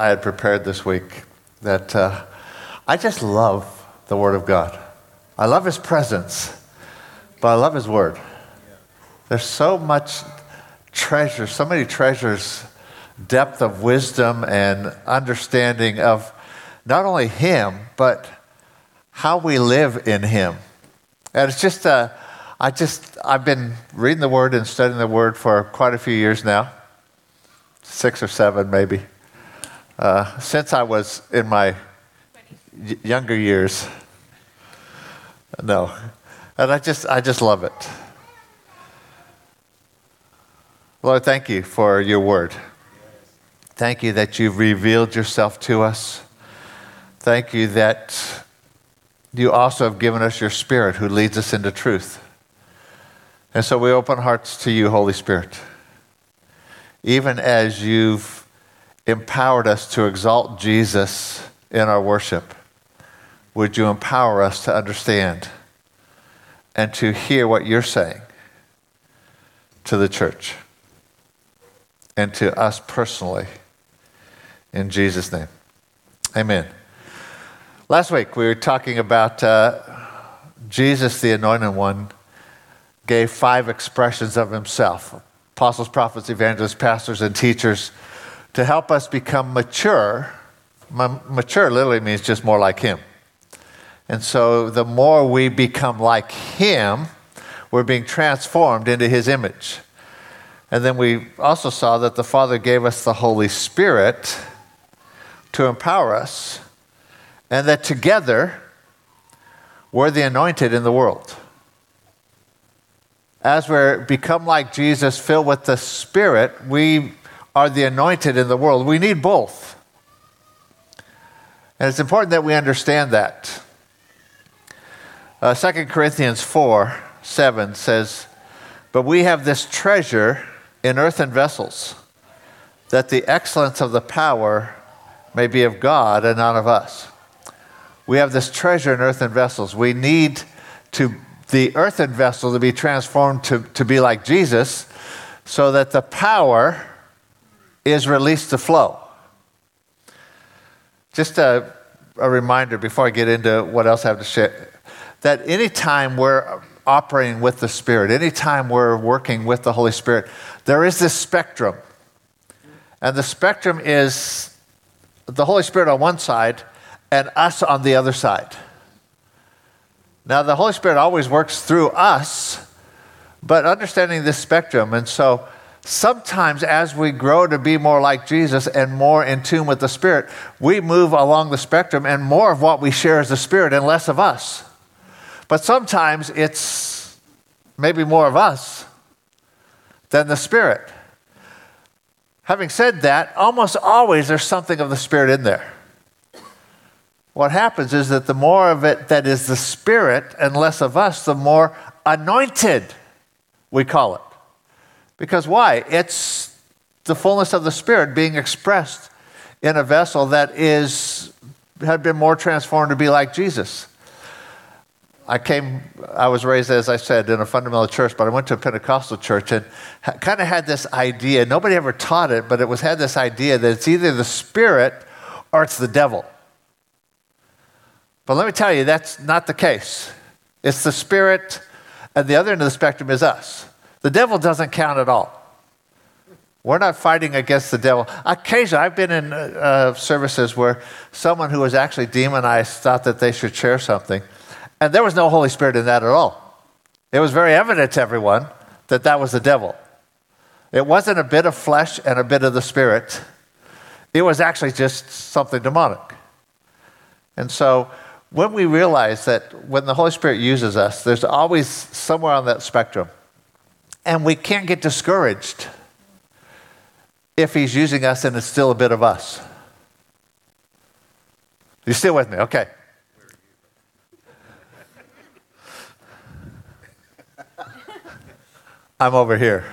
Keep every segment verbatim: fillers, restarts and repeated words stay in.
I had prepared this week, that uh, I just love the Word of God. I love His presence, but I love His Word. There's so much treasure, so many treasures, depth of wisdom and understanding of not only Him, but how we live in Him. And it's just, uh, I just, I've been reading the Word and studying the Word for quite a few years now, six or seven maybe, uh, since I was in my y- younger years. No, and I just, I just love it. Lord, thank you for your Word. Thank you that you've revealed yourself to us. Thank you that you also have given us your Spirit who leads us into truth. And so we open hearts to you, Holy Spirit. Even as you've empowered us to exalt Jesus in our worship, would you empower us to understand and to hear what you're saying to the church and to us personally. In Jesus' name, amen. Last week, we were talking about uh, Jesus, the Anointed One, gave five expressions of himself, apostles, prophets, evangelists, pastors, and teachers, to help us become mature. M- mature literally means just more like him. And so the more we become like him, we're being transformed into his image. And then we also saw that the Father gave us the Holy Spirit to empower us, and that together, we're the anointed in the world. As we become like Jesus, filled with the Spirit, we are the anointed in the world. We need both. And it's important that we understand that. Uh, Second Corinthians four seven says, "But we have this treasure in earthen vessels, that the excellence of the power may be of God and not of us." We have this treasure in earthen vessels. We need to the earthen vessel to be transformed to, to be like Jesus, so that the power is released to flow. Just a, a reminder before I get into what else I have to share, that anytime we're operating with the Spirit, anytime we're working with the Holy Spirit, there is this spectrum. And the spectrum is the Holy Spirit on one side and us on the other side. Now, the Holy Spirit always works through us, but understanding this spectrum. And so sometimes as we grow to be more like Jesus and more in tune with the Spirit, we move along the spectrum, and more of what we share is the Spirit and less of us. But sometimes it's maybe more of us than the Spirit. Having said that, almost always there's something of the Spirit in there. What happens is that the more of it that is the Spirit and less of us, the more anointed we call it. Because why? It's the fullness of the Spirit being expressed in a vessel that is had been more transformed to be like Jesus. I came, I was raised, as I said, in a fundamental church, but I went to a Pentecostal church and ha- kind of had this idea. Nobody ever taught it, but it was had this idea that it's either the Spirit or it's the devil. But let me tell you, that's not the case. It's the Spirit, and the other end of the spectrum is us. The devil doesn't count at all. We're not fighting against the devil. Occasionally, I've been in uh, services where someone who was actually demonized thought that they should share something, and there was no Holy Spirit in that at all. It was very evident to everyone that that was the devil. It wasn't a bit of flesh and a bit of the Spirit. It was actually just something demonic. And so when we realize that when the Holy Spirit uses us, there's always somewhere on that spectrum. And we can't get discouraged if he's using us and it's still a bit of us. You still with me? Okay. I'm over here.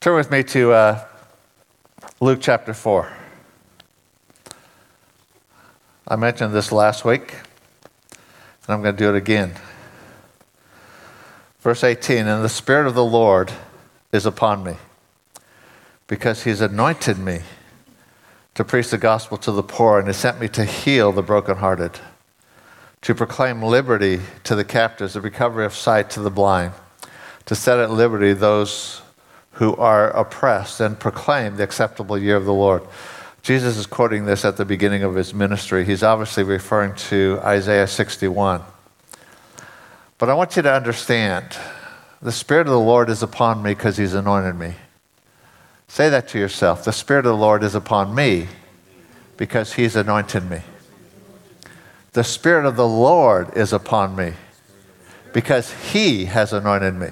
Turn with me to uh, Luke chapter four. I mentioned this last week, and I'm going to do it again. Verse eighteen, "And the Spirit of the Lord is upon me, because he's anointed me to preach the gospel to the poor and has sent me to heal the brokenhearted, to proclaim liberty to the captives, the recovery of sight to the blind, to set at liberty those who are oppressed, and proclaim the acceptable year of the Lord." Jesus is quoting this at the beginning of his ministry. He's obviously referring to Isaiah sixty-one. But I want you to understand, the Spirit of the Lord is upon me because he's anointed me. Say that to yourself. The Spirit of the Lord is upon me because he's anointed me. The Spirit of the Lord is upon me because he has anointed me.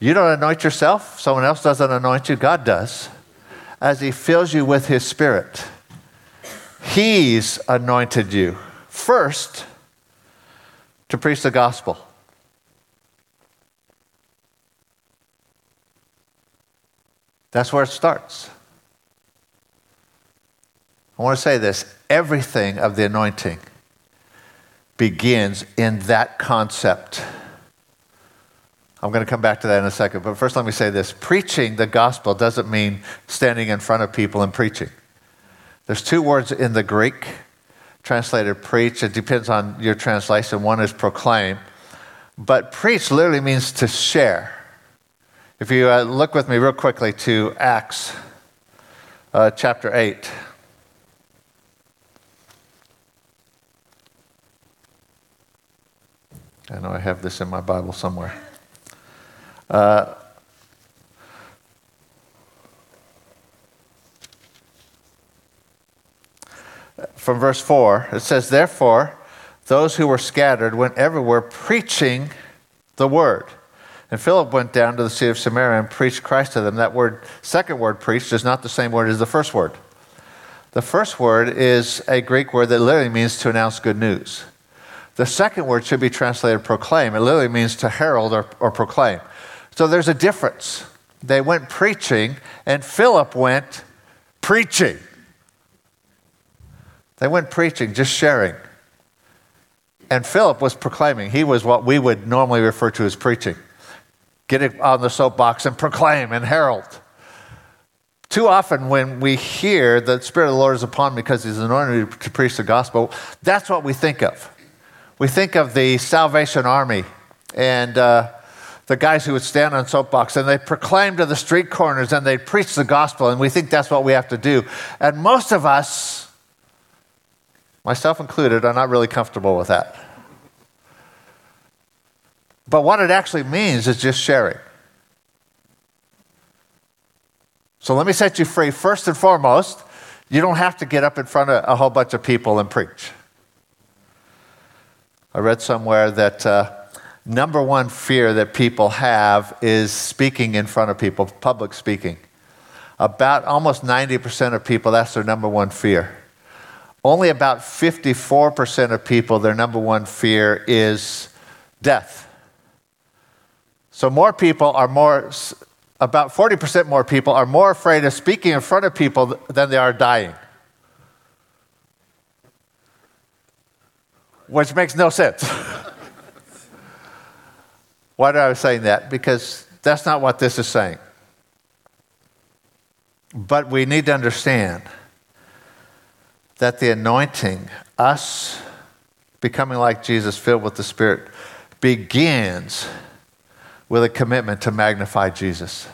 You don't anoint yourself. Someone else doesn't anoint you. God does, as he fills you with his Spirit. He's anointed you first to preach the gospel. That's where it starts. I want to say this. Everything of the anointing begins in that concept. I'm going to come back to that in a second, but first let me say this. Preaching the gospel doesn't mean standing in front of people and preaching. There's two words in the Greek translated preach. It depends on your translation. One is proclaim, but preach literally means to share. If you uh, look with me real quickly to Acts uh, chapter eight. I know I have this in my Bible somewhere. Uh, from verse four, it says, "Therefore, those who were scattered went everywhere preaching the word. And Philip went down to the sea of Samaria and preached Christ to them." That word, second word, preached, is not the same word as the first word. The first word is a Greek word that literally means to announce good news. The second word should be translated proclaim. It literally means to herald or, or proclaim. So there's a difference. They went preaching, and Philip went preaching. They went preaching, just sharing. And Philip was proclaiming. He was what we would normally refer to as preaching. Get it on the soapbox and proclaim and herald. Too often when we hear the Spirit of the Lord is upon me because he's anointed to preach the gospel, that's what we think of. We think of the Salvation Army and uh, the guys who would stand on soapbox and they proclaim to the street corners and they preach the gospel, and we think that's what we have to do. And most of us, myself included, are not really comfortable with that. But what it actually means is just sharing. So let me set you free. First and foremost, you don't have to get up in front of a whole bunch of people and preach. I read somewhere that uh, number one fear that people have is speaking in front of people, public speaking. About almost ninety percent of people, that's their number one fear. Only about fifty-four percent of people, their number one fear is death. So more people are more, about forty percent more people are more afraid of speaking in front of people than they are dying. Which makes no sense. Why do I was saying that? Because that's not what this is saying. But we need to understand that the anointing, us becoming like Jesus, filled with the Spirit, begins with a commitment to magnify Jesus.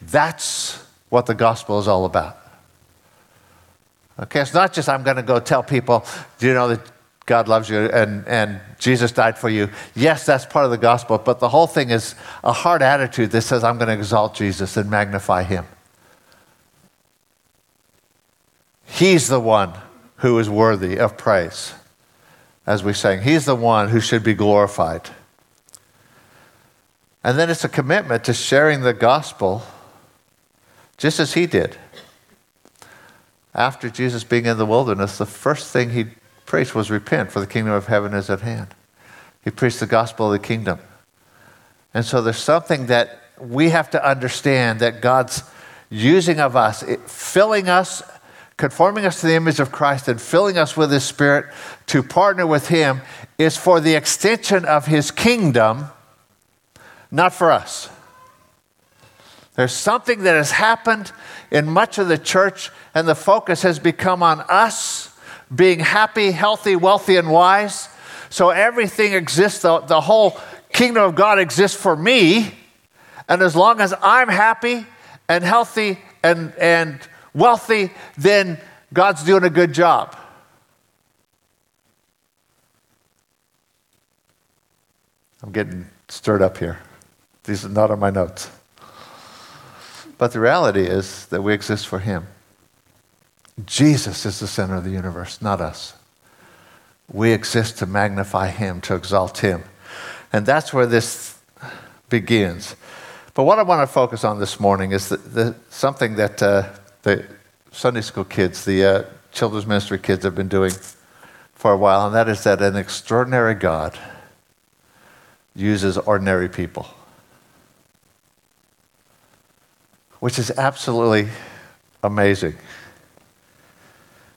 That's what the gospel is all about. Okay, it's not just I'm going to go tell people, do you know that God loves you and, and Jesus died for you. Yes, that's part of the gospel, but the whole thing is a heart attitude that says, I'm going to exalt Jesus and magnify him. He's the one who is worthy of praise, as we sang. He's the one who should be glorified. And then it's a commitment to sharing the gospel just as he did. After Jesus being in the wilderness, the first thing he preached was repent, for the kingdom of heaven is at hand. He preached the gospel of the kingdom. And so there's something that we have to understand that God's using of us, filling us, conforming us to the image of Christ and filling us with his Spirit to partner with him is for the extension of his kingdom, not for us. There's something that has happened in much of the church, and the focus has become on us being happy, healthy, wealthy, and wise. So everything exists, the, the whole kingdom of God exists for me, and as long as I'm happy and healthy and, and wealthy, then God's doing a good job. I'm getting stirred up here. These are not on my notes. But the reality is that we exist for Him. Jesus is the center of the universe, not us. We exist to magnify Him, to exalt Him. And that's where this begins. But what I want to focus on this morning is the, the, something that uh, the Sunday school kids, the uh, children's ministry kids have been doing for a while, and that is that an extraordinary God uses ordinary people, which is absolutely amazing.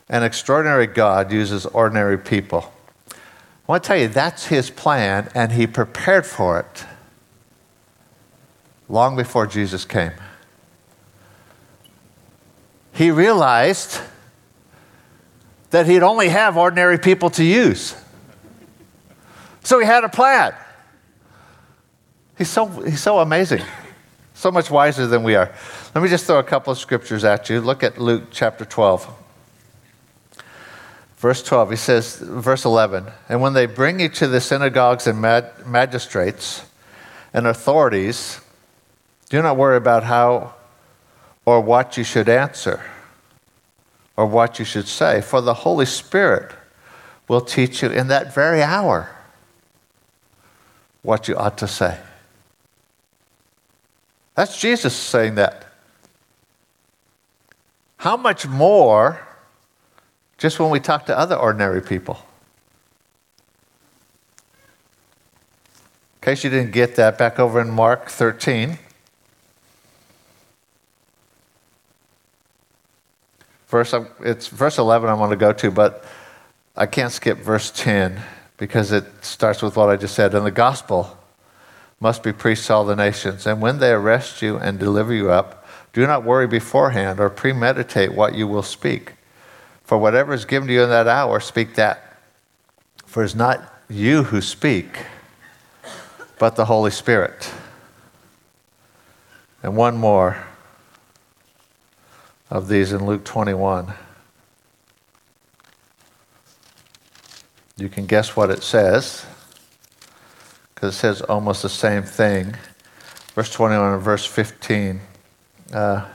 An extraordinary God uses ordinary people. I want to tell you, that's His plan, and He prepared for it long before Jesus came. He realized that He'd only have ordinary people to use. So He had a plan. He's so, he's so amazing, so much wiser than we are. Let me just throw a couple of scriptures at you. Look at Luke chapter twelve. Verse twelve, he says, verse eleven, and when they bring you to the synagogues and mag- magistrates and authorities, do not worry about how or what you should answer or what you should say, for the Holy Spirit will teach you in that very hour what you ought to say. That's Jesus saying that. How much more just when we talk to other ordinary people? In case you didn't get that, back over in Mark thirteen, verse, it's verse eleven I want to go to, but I can't skip verse ten because it starts with what I just said. And the gospel must be preached to all the nations. And when they arrest you and deliver you up, do not worry beforehand or premeditate what you will speak. For whatever is given to you in that hour, speak that. For it is not you who speak, but the Holy Spirit. And one more of these in Luke twenty-one. You can guess what it says, because it says almost the same thing. Verse twenty-one and verse fifteen. Uh,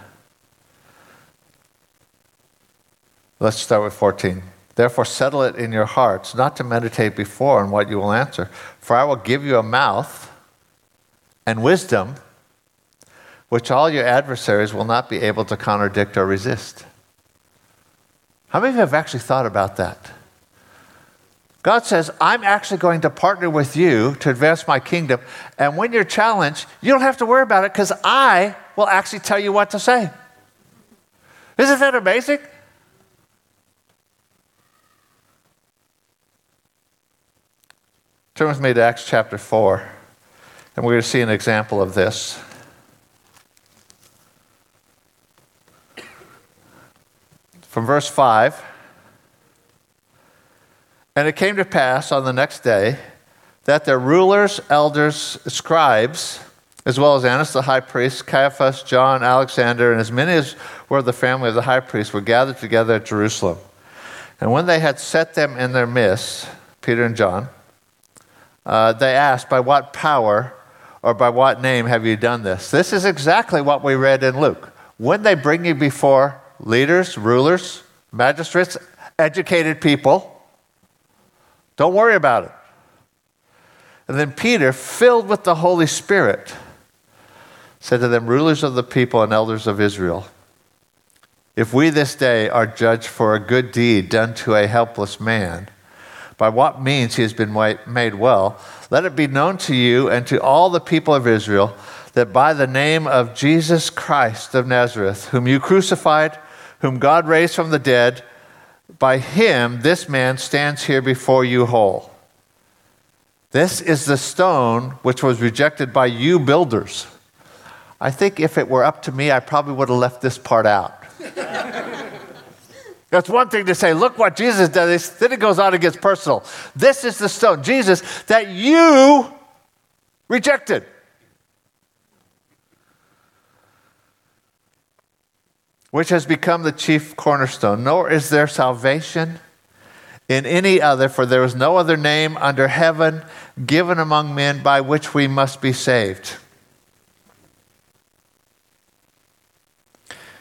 Let's start with fourteen. Therefore settle it in your hearts not to meditate before on what you will answer. For I will give you a mouth and wisdom which all your adversaries will not be able to contradict or resist. How many of you have actually thought about that? God says, I'm actually going to partner with you to advance my kingdom. And when you're challenged, you don't have to worry about it because I will actually tell you what to say. Isn't that amazing? Turn with me to Acts chapter four, and we're going to see an example of this. From verse five, and it came to pass on the next day that their rulers, elders, scribes, as well as Annas the high priest, Caiaphas, John, Alexander, and as many as were of the family of the high priest were gathered together at Jerusalem. And when they had set them in their midst, Peter and John, Uh, they asked, by what power or by what name have you done this? This is exactly what we read in Luke. When they bring you before leaders, rulers, magistrates, educated people, don't worry about it. And then Peter, filled with the Holy Spirit, said to them, rulers of the people and elders of Israel, if we this day are judged for a good deed done to a helpless man, by what means he has been made well, let it be known to you and to all the people of Israel that by the name of Jesus Christ of Nazareth, whom you crucified, whom God raised from the dead, by him this man stands here before you whole. This is the stone which was rejected by you builders, I think if it were up to me, I probably would have left this part out. That's one thing to say, look what Jesus does. Then it goes on and gets personal. This is the stone, Jesus, that you rejected. Which has become the chief cornerstone. Nor is there salvation in any other, for there is no other name under heaven given among men by which we must be saved.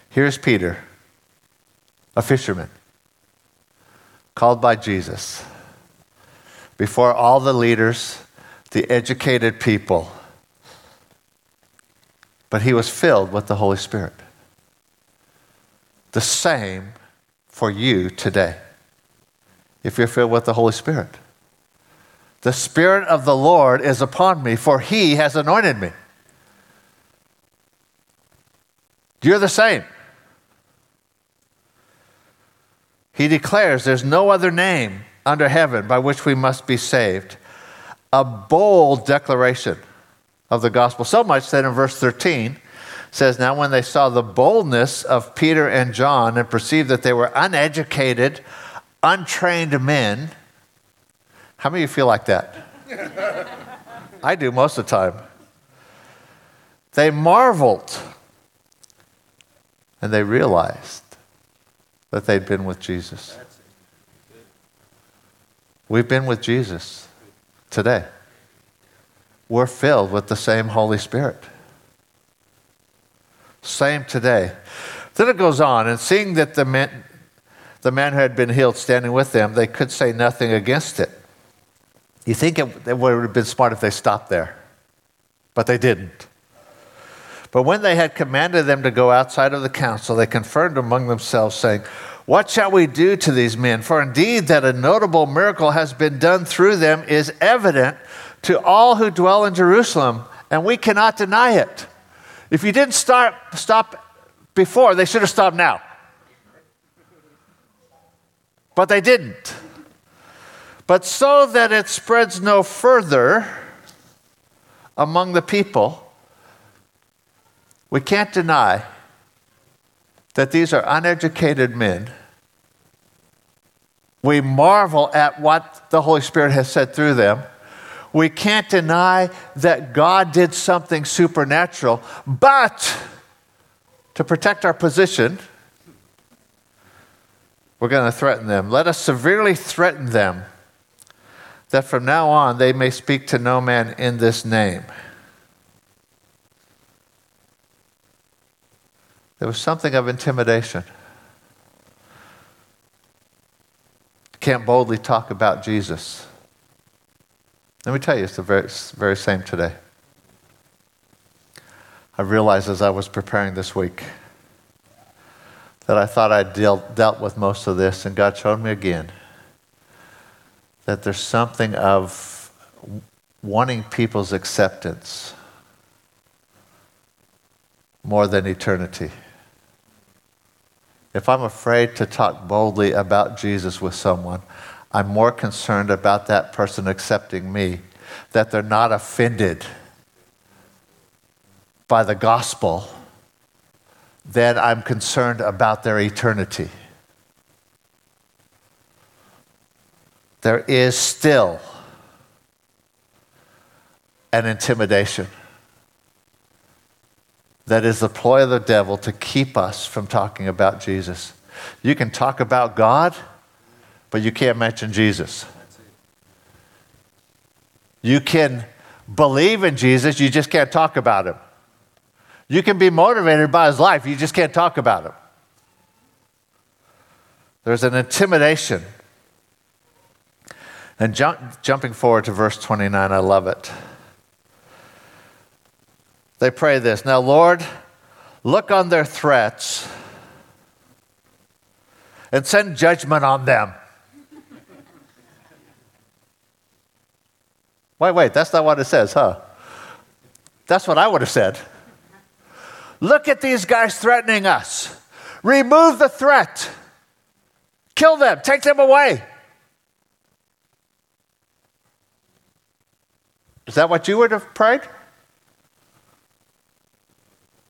Here's Peter, a fisherman, called by Jesus, before all the leaders, the educated people. But he was filled with the Holy Spirit. The same for you today. If you're filled with the Holy Spirit. The Spirit of the Lord is upon me, for he has anointed me. You're the same. He declares there's no other name under heaven by which we must be saved. A bold declaration of the gospel. So much that in verse thirteen, says, now when they saw the boldness of Peter and John and perceived that they were uneducated, untrained men. How many of you feel like that? I do most of the time. They marveled and they realized that they'd been with Jesus. We've been with Jesus today. We're filled with the same Holy Spirit. Same today. Then it goes on, and seeing that the man, the man who had been healed standing with them, they could say nothing against it. You think it, it would have been smart if they stopped there, but they didn't. But when they had commanded them to go outside of the council, they confirmed among themselves, saying, what shall we do to these men? For indeed that a notable miracle has been done through them is evident to all who dwell in Jerusalem, and we cannot deny it. If you didn't start, stop before, they should have stopped now. But they didn't. But so that it spreads no further among the people, we can't deny that these are uneducated men. We marvel at what the Holy Spirit has said through them. We can't deny that God did something supernatural, but to protect our position, we're going to threaten them. Let us severely threaten them that from now on they may speak to no man in this name. There was something of intimidation. Can't boldly talk about Jesus. Let me tell you, it's the very, very same today. I realized as I was preparing this week that I thought I dealt, dealt with most of this, and God showed me again that there's something of wanting people's acceptance more than eternity. If I'm afraid to talk boldly about Jesus with someone, I'm more concerned about that person accepting me, that they're not offended by the gospel, than I'm concerned about their eternity. There is still an intimidation that is the ploy of the devil to keep us from talking about Jesus. You can talk about God, but you can't mention Jesus. You can believe in Jesus, you just can't talk about him. You can be motivated by his life, you just can't talk about him. There's an intimidation. And jump, jumping forward to verse twenty-nine, I love it. They pray this, now Lord, look on their threats and send judgment on them. Wait, wait, that's not what it says, huh? That's what I would have said. Look at these guys threatening us. Remove the threat. Kill them. Take them away. Is that what you would have prayed?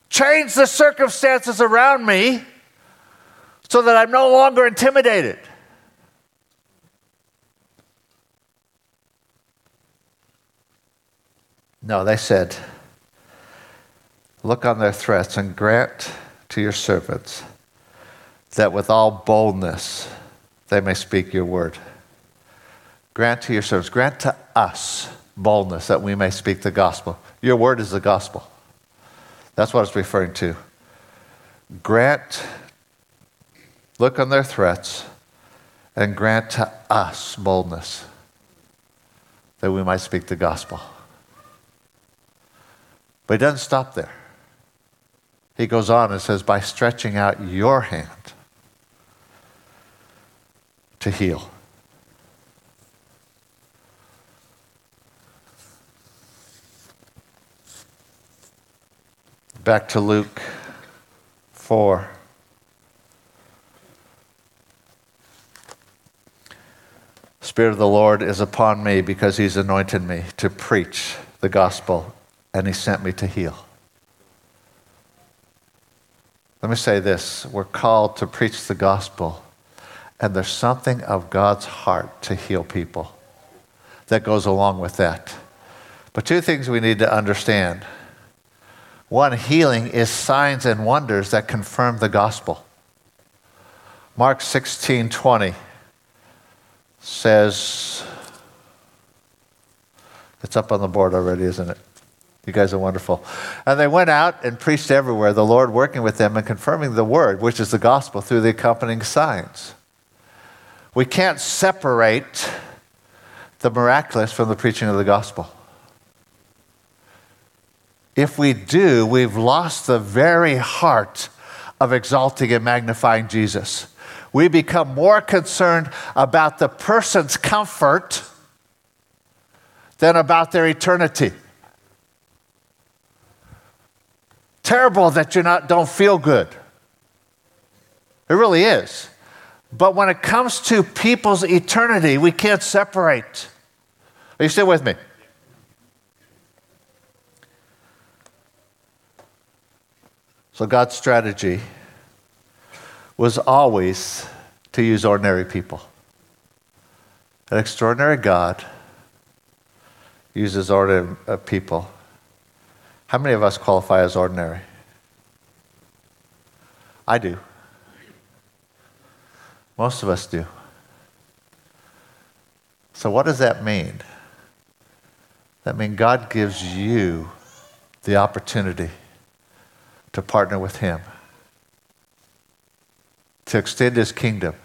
Change the circumstances around me so that I'm no longer intimidated. No, they said, look on their threats and grant to your servants that with all boldness they may speak your word. Grant to your servants, grant to us boldness that we may speak the gospel. Your word is the gospel. That's what it's referring to. Grant, look on their threats, and grant to us boldness that we might speak the gospel. But he doesn't stop there. He goes on and says, by stretching out your hand to heal. Back to Luke four. Spirit of the Lord is upon me because he's anointed me to preach the gospel, and he sent me to heal. Let me say this. We're called to preach the gospel, and there's something of God's heart to heal people that goes along with that. But two things we need to understand. One, healing is signs and wonders that confirm the gospel. Mark sixteen twenty says, it's up on the board already, isn't it? You guys are wonderful. And they went out and preached everywhere, the Lord working with them and confirming the word, which is the gospel, through the accompanying signs. We can't separate the miraculous from the preaching of the gospel. If we do, we've lost the very heart of exalting and magnifying Jesus. We become more concerned about the person's comfort than about their eternity. Terrible that you not don't feel good. It really is. But when it comes to people's eternity, we can't separate. Are you still with me? So God's strategy was always to use ordinary people. An extraordinary God uses ordinary people. How many of us qualify as ordinary? I do. Most of us do. So what does that mean? That means God gives you the opportunity to partner with him, to extend his kingdom,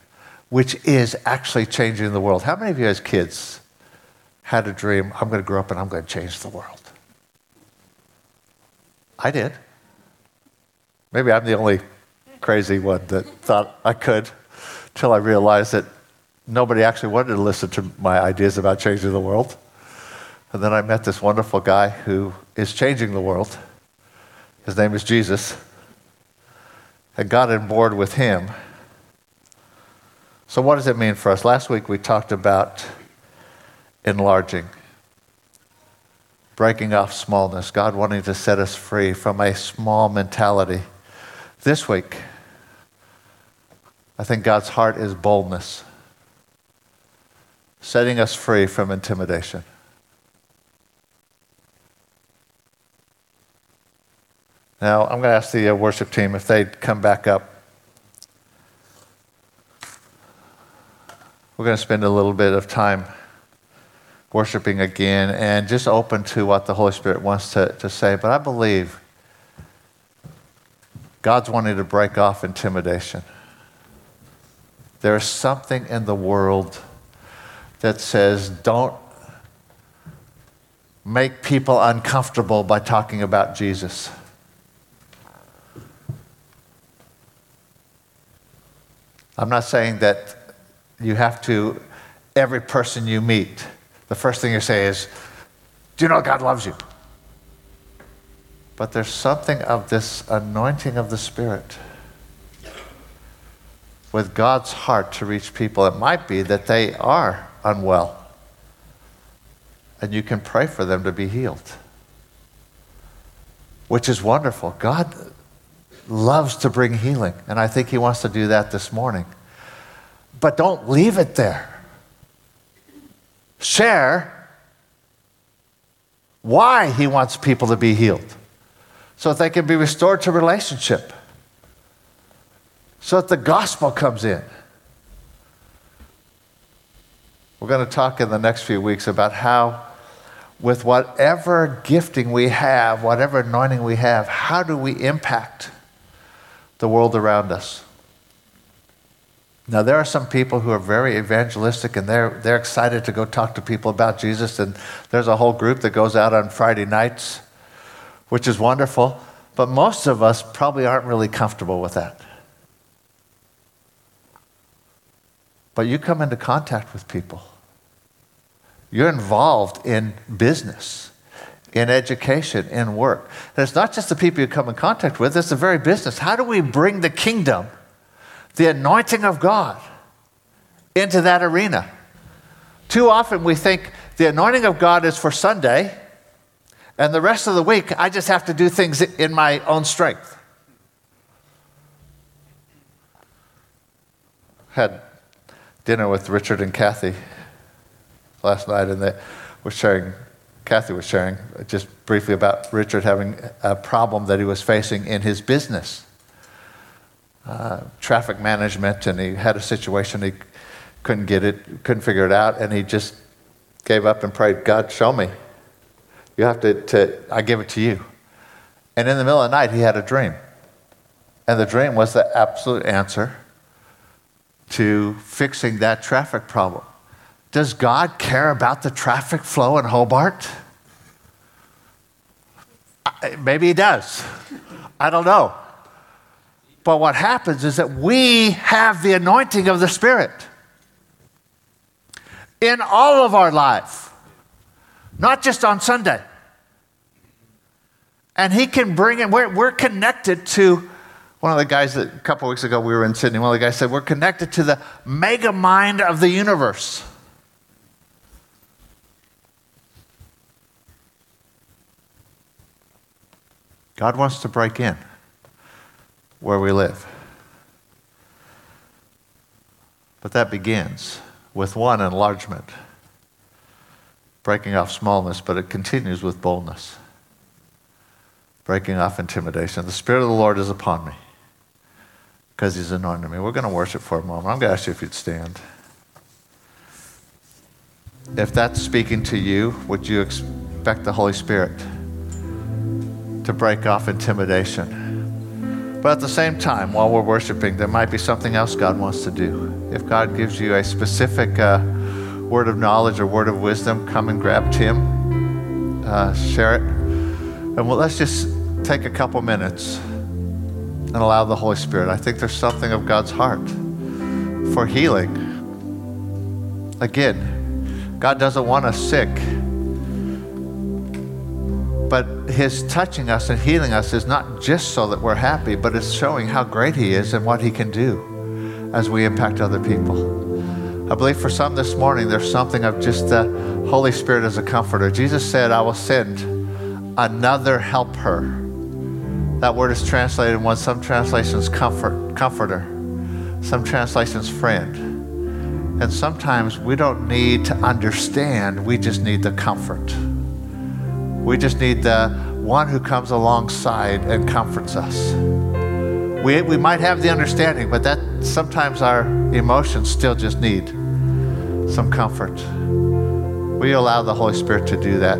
which is actually changing the world. How many of you as kids had a dream, I'm going to grow up and I'm going to change the world? I did. Maybe I'm the only crazy one that thought I could, till I realized that nobody actually wanted to listen to my ideas about changing the world. And then I met this wonderful guy who is changing the world. His name is Jesus, and got on board with him. So what does it mean for us? Last week we talked about enlarging, breaking off smallness, God wanting to set us free from a small mentality. This week, I think God's heart is boldness, setting us free from intimidation. Now, I'm going to ask the worship team if they'd come back up. We're going to spend a little bit of time worshiping again and just open to what the Holy Spirit wants to, to say. But I believe God's wanting to break off intimidation. There is something in the world that says don't make people uncomfortable by talking about Jesus. I'm not saying that you have to, every person you meet, the first thing you say is, do you know God loves you? But there's something of this anointing of the Spirit with God's heart to reach people. It might be that they are unwell, and you can pray for them to be healed. which is wonderful. God loves to bring healing, and I think he wants to do that this morning. But don't leave it there. Share why he wants people to be healed, so that they can be restored to relationship, so that the gospel comes in. We're going to talk in the next few weeks about how, with whatever gifting we have, whatever anointing we have, how do we impact the world around us? Now, there are some people who are very evangelistic, and they're, they're excited to go talk to people about Jesus, and there's a whole group that goes out on Friday nights, which is wonderful, but most of us probably aren't really comfortable with that. But you come into contact with people. You're involved in business, in education, in work. And it's not just the people you come in contact with, it's the very business. How do we bring the kingdom, the anointing of God, into that arena? Too often we think the anointing of God is for Sunday, and the rest of the week I just have to do things in my own strength. Had dinner with Richard and Kathy last night, and they were sharing, Kathy was sharing just briefly about Richard having a problem that he was facing in his business, uh, traffic management, and he had a situation he couldn't get it, couldn't figure it out, and he just gave up and prayed, God, show me. You have to, to I give it to you. And in the middle of the night, he had a dream. And the dream was the absolute answer to fixing that traffic problem. Does God care about the traffic flow in Hobart? Maybe he does. I don't know. But what happens is that we have the anointing of the Spirit in all of our life, not just on Sunday. And he can bring in, we're, we're connected to. One of the guys that a couple weeks ago we were in Sydney, one of the guys said, we're connected to the mega mind of the universe. God wants to break in where we live. But that begins with one enlargement, breaking off smallness, but it continues with boldness, breaking off intimidation. The Spirit of the Lord is upon me, because he's anointed me. We're going to worship for a moment. I'm going to ask you if you'd stand. If that's speaking to you, would you expect the Holy Spirit to break off intimidation? But at the same time, while we're worshiping, there might be something else God wants to do. If God gives you a specific uh, word of knowledge or word of wisdom, come and grab Tim, uh, share it. And well, let's just take a couple minutes and allow the Holy Spirit. I think there's something of God's heart for healing. Again, God doesn't want us sick, but his touching us and healing us is not just so that we're happy, but it's showing how great he is and what he can do as we impact other people. I believe for some this morning, there's something of just the Holy Spirit as a comforter. Jesus said, I will send another helper. That word is translated in one, some translations comfort, comforter, some translations friend. And sometimes we don't need to understand, we just need the comfort. We just need the one who comes alongside and comforts us. We, we might have the understanding, but that sometimes our emotions still just need some comfort. We allow the Holy Spirit to do that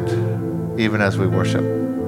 even as we worship.